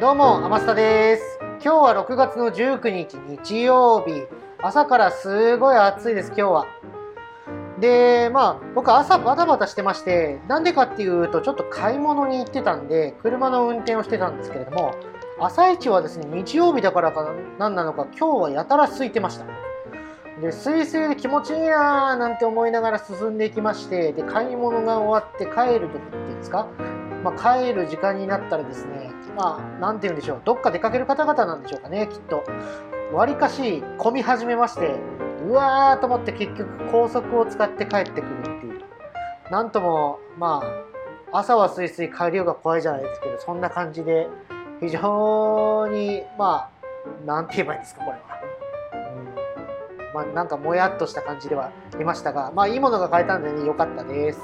どうも天下です。今日は6月の19日日曜日、朝からすごい暑いです今日は。で僕朝バタバタしてまして、なんでかっていうとちょっと買い物に行ってたんで車の運転をしてたんですけれども、朝一はですね日曜日だからか何なのか今日はやたら空いてました。で水星で気持ちいいなーなんて思いながら進んでいきまして、で買い物が終わって帰る時っていうんですか、帰る時間になったらですね、なんて言うんでしょう、どっか出かける方々なんでしょうかね、きっとわりかし混み始めまして、うわーと思って結局高速を使って帰ってくるっていう、なんとも朝はすいすい帰りようが怖いじゃないですけど、そんな感じで非常になんて言えばいいんですかこれは。なんかもやっとした感じではいましたが、いいものが買えたんでね、良かったです。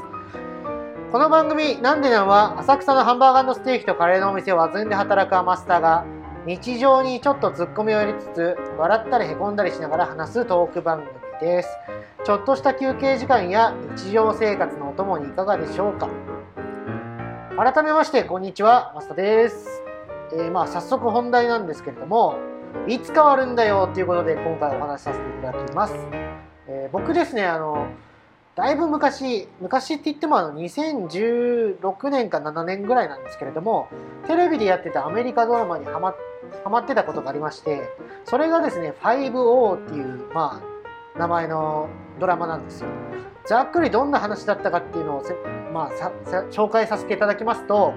この番組なんでなんは、浅草のハンバーガー&ステーキとカレーのお店をあずんで働くアマスターが日常にちょっとツッコミを入れつつ笑ったりへこんだりしながら話すトーク番組です。ちょっとした休憩時間や日常生活のお供にいかがでしょうか。改めましてこんにちは、マスターです。早速本題なんですけれども、いつ変わるんだよということで今回お話しさせていただきます。僕ですね、だいぶ昔って言っても2016年か7年ぐらいなんですけれども、テレビでやってたアメリカドラマにハマってたことがありまして、それがですね5-0っていう、名前のドラマなんですよ。ざっくりどんな話だったかっていうのを、紹介させていただきますと、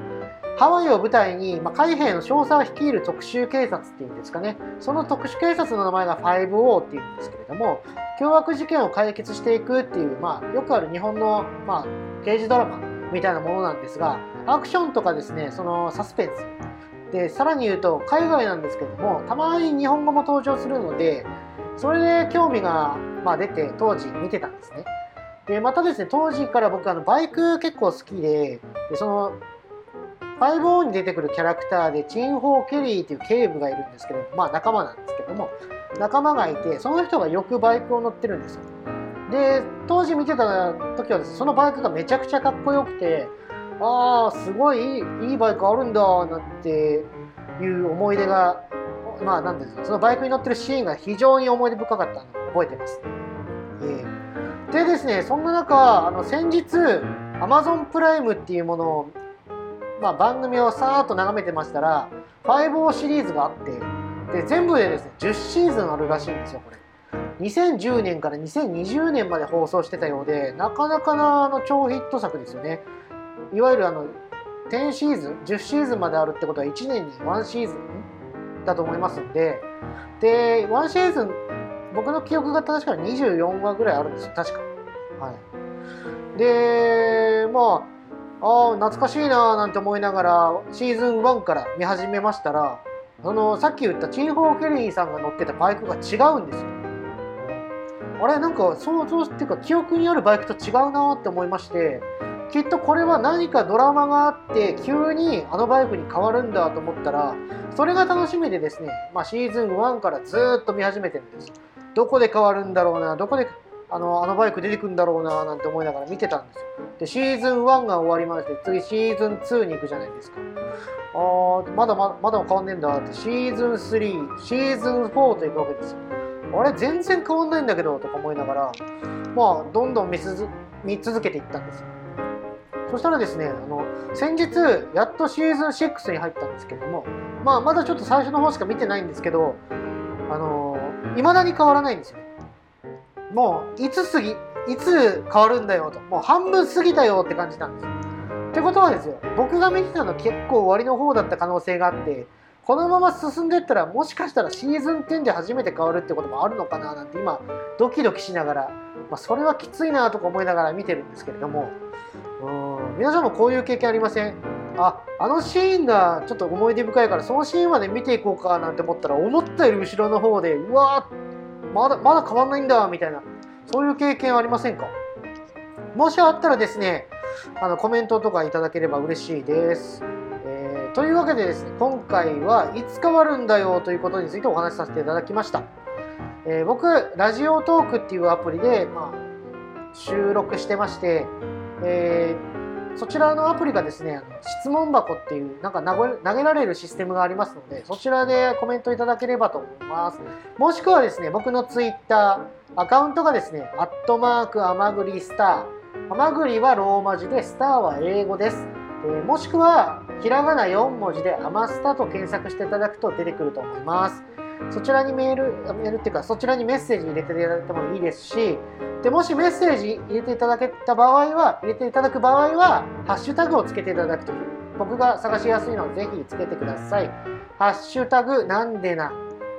ハワイを舞台に、海兵の少佐を率いる特殊警察っていうんですかね、その特殊警察の名前が5-0っていうんですけれども、凶悪事件を解決していくっていう、よくある日本の、刑事ドラマみたいなものなんですが、アクションとかですね、そのサスペンスで、さらに言うと海外なんですけども、たまに日本語も登場するので、それで興味が、出て当時見てたんですね。でまたですね、当時から僕バイク結構好きで、その5-0に出てくるキャラクターでチンホー・ケリーという警部がいるんですけど、仲間なんですけども、仲間がいて、その人がよくバイクを乗ってるんですよ。で当時見てた時はですね、そのバイクがめちゃくちゃかっこよくて、すごいいいバイクあるんだなんていう思い出が、なんていうんですか、そのバイクに乗ってるシーンが非常に思い出深かったのを覚えてます。でですね、そんな中先日 Amazon プライムっていうものを番組をさーっと眺めてましたら、5-0シリーズがあって、で全部でですね10シーズンあるらしいんですよ。これ2010年から2020年まで放送してたようで、なかなかな超ヒット作ですよね。いわゆる10シーズン10シーズンまであるってことは1年に1シーズンだと思いますんで、で1シーズン僕の記憶が確かに24話ぐらいあるんですよ、確か。で懐かしいななんて思いながらシーズン1から見始めましたら、さっき言ったチンホー・ケリーさんが乗ってたバイクが違うんですよ。あれ、なんか想像っていうか記憶にあるバイクと違うなって思いまして、きっとこれは何かドラマがあって急にバイクに変わるんだと思ったら、それが楽しみでですね、シーズン1からずっと見始めてるんです。どこで変わるんだろうな、どこでバイク出てくるんだろうななんて思いながら見てたんですよ。でシーズン1が終わりまして、次シーズン2に行くじゃないですか。まだ変わんねえんだって、シーズン3シーズン4といくわけですよ。あれ全然変わんないんだけどとか思いながら、どんどん見続けていったんですよ。そしたらですね、先日やっとシーズン6に入ったんですけれども、まだちょっと最初の方しか見てないんですけど、未だに変わらないんですよ。もういつ変わるんだよと、もう半分過ぎたよって感じなんですよ。ってことはですよ、僕が見てたの結構終わりの方だった可能性があって、このまま進んでいったらもしかしたらシーズン10で初めて変わるってこともあるのかななんて今ドキドキしながら、それはきついなとか思いながら見てるんですけれども、皆さんもこういう経験ありません？あのシーンがちょっと思い出深いからそのシーンまで見ていこうかなんて思ったら、思ったより後ろの方でうわーってまだ変わんないんだみたいな、そういう経験ありませんか？もしあったらですね、コメントとかいただければ嬉しいです。というわけでですね、今回はいつ変わるんだよということについてお話しさせていただきました。僕ラジオトークっていうアプリで、収録してまして、そちらのアプリがですね、質問箱っていうなんか投げられるシステムがありますので、そちらでコメントいただければと思います。もしくはですね、僕のツイッターアカウントがですね、アットマークあまぐりスター、あまぐりはローマ字でスターは英語です。もしくはひらがな4文字であまスタと検索していただくと出てくると思います。そちらにメールっていうか、そちらにメッセージ入れていただいてもいいですし、でもしメッセージ入れていただく場合はハッシュタグをつけていただくという、僕が探しやすいのでぜひつけてください。ハッシュタグなんでなん、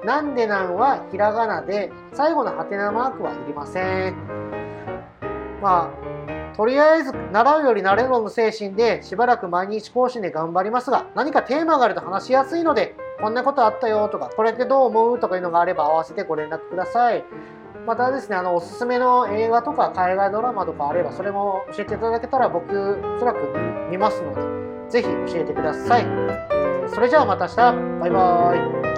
なんでなんはひらがなで、最後のハテナマークはいりません。まあとりあえず習うより慣れろの精神でしばらく毎日更新で頑張りますが、何かテーマがあると話しやすいので、こんなことあったよとか、これってどう思うとかいうのがあれば合わせてご連絡ください。またですね、おすすめの映画とか海外ドラマとかあれば、それも教えていただけたら僕おそらく見ますので、ぜひ教えてください。それじゃあまた明日、バイバーイ。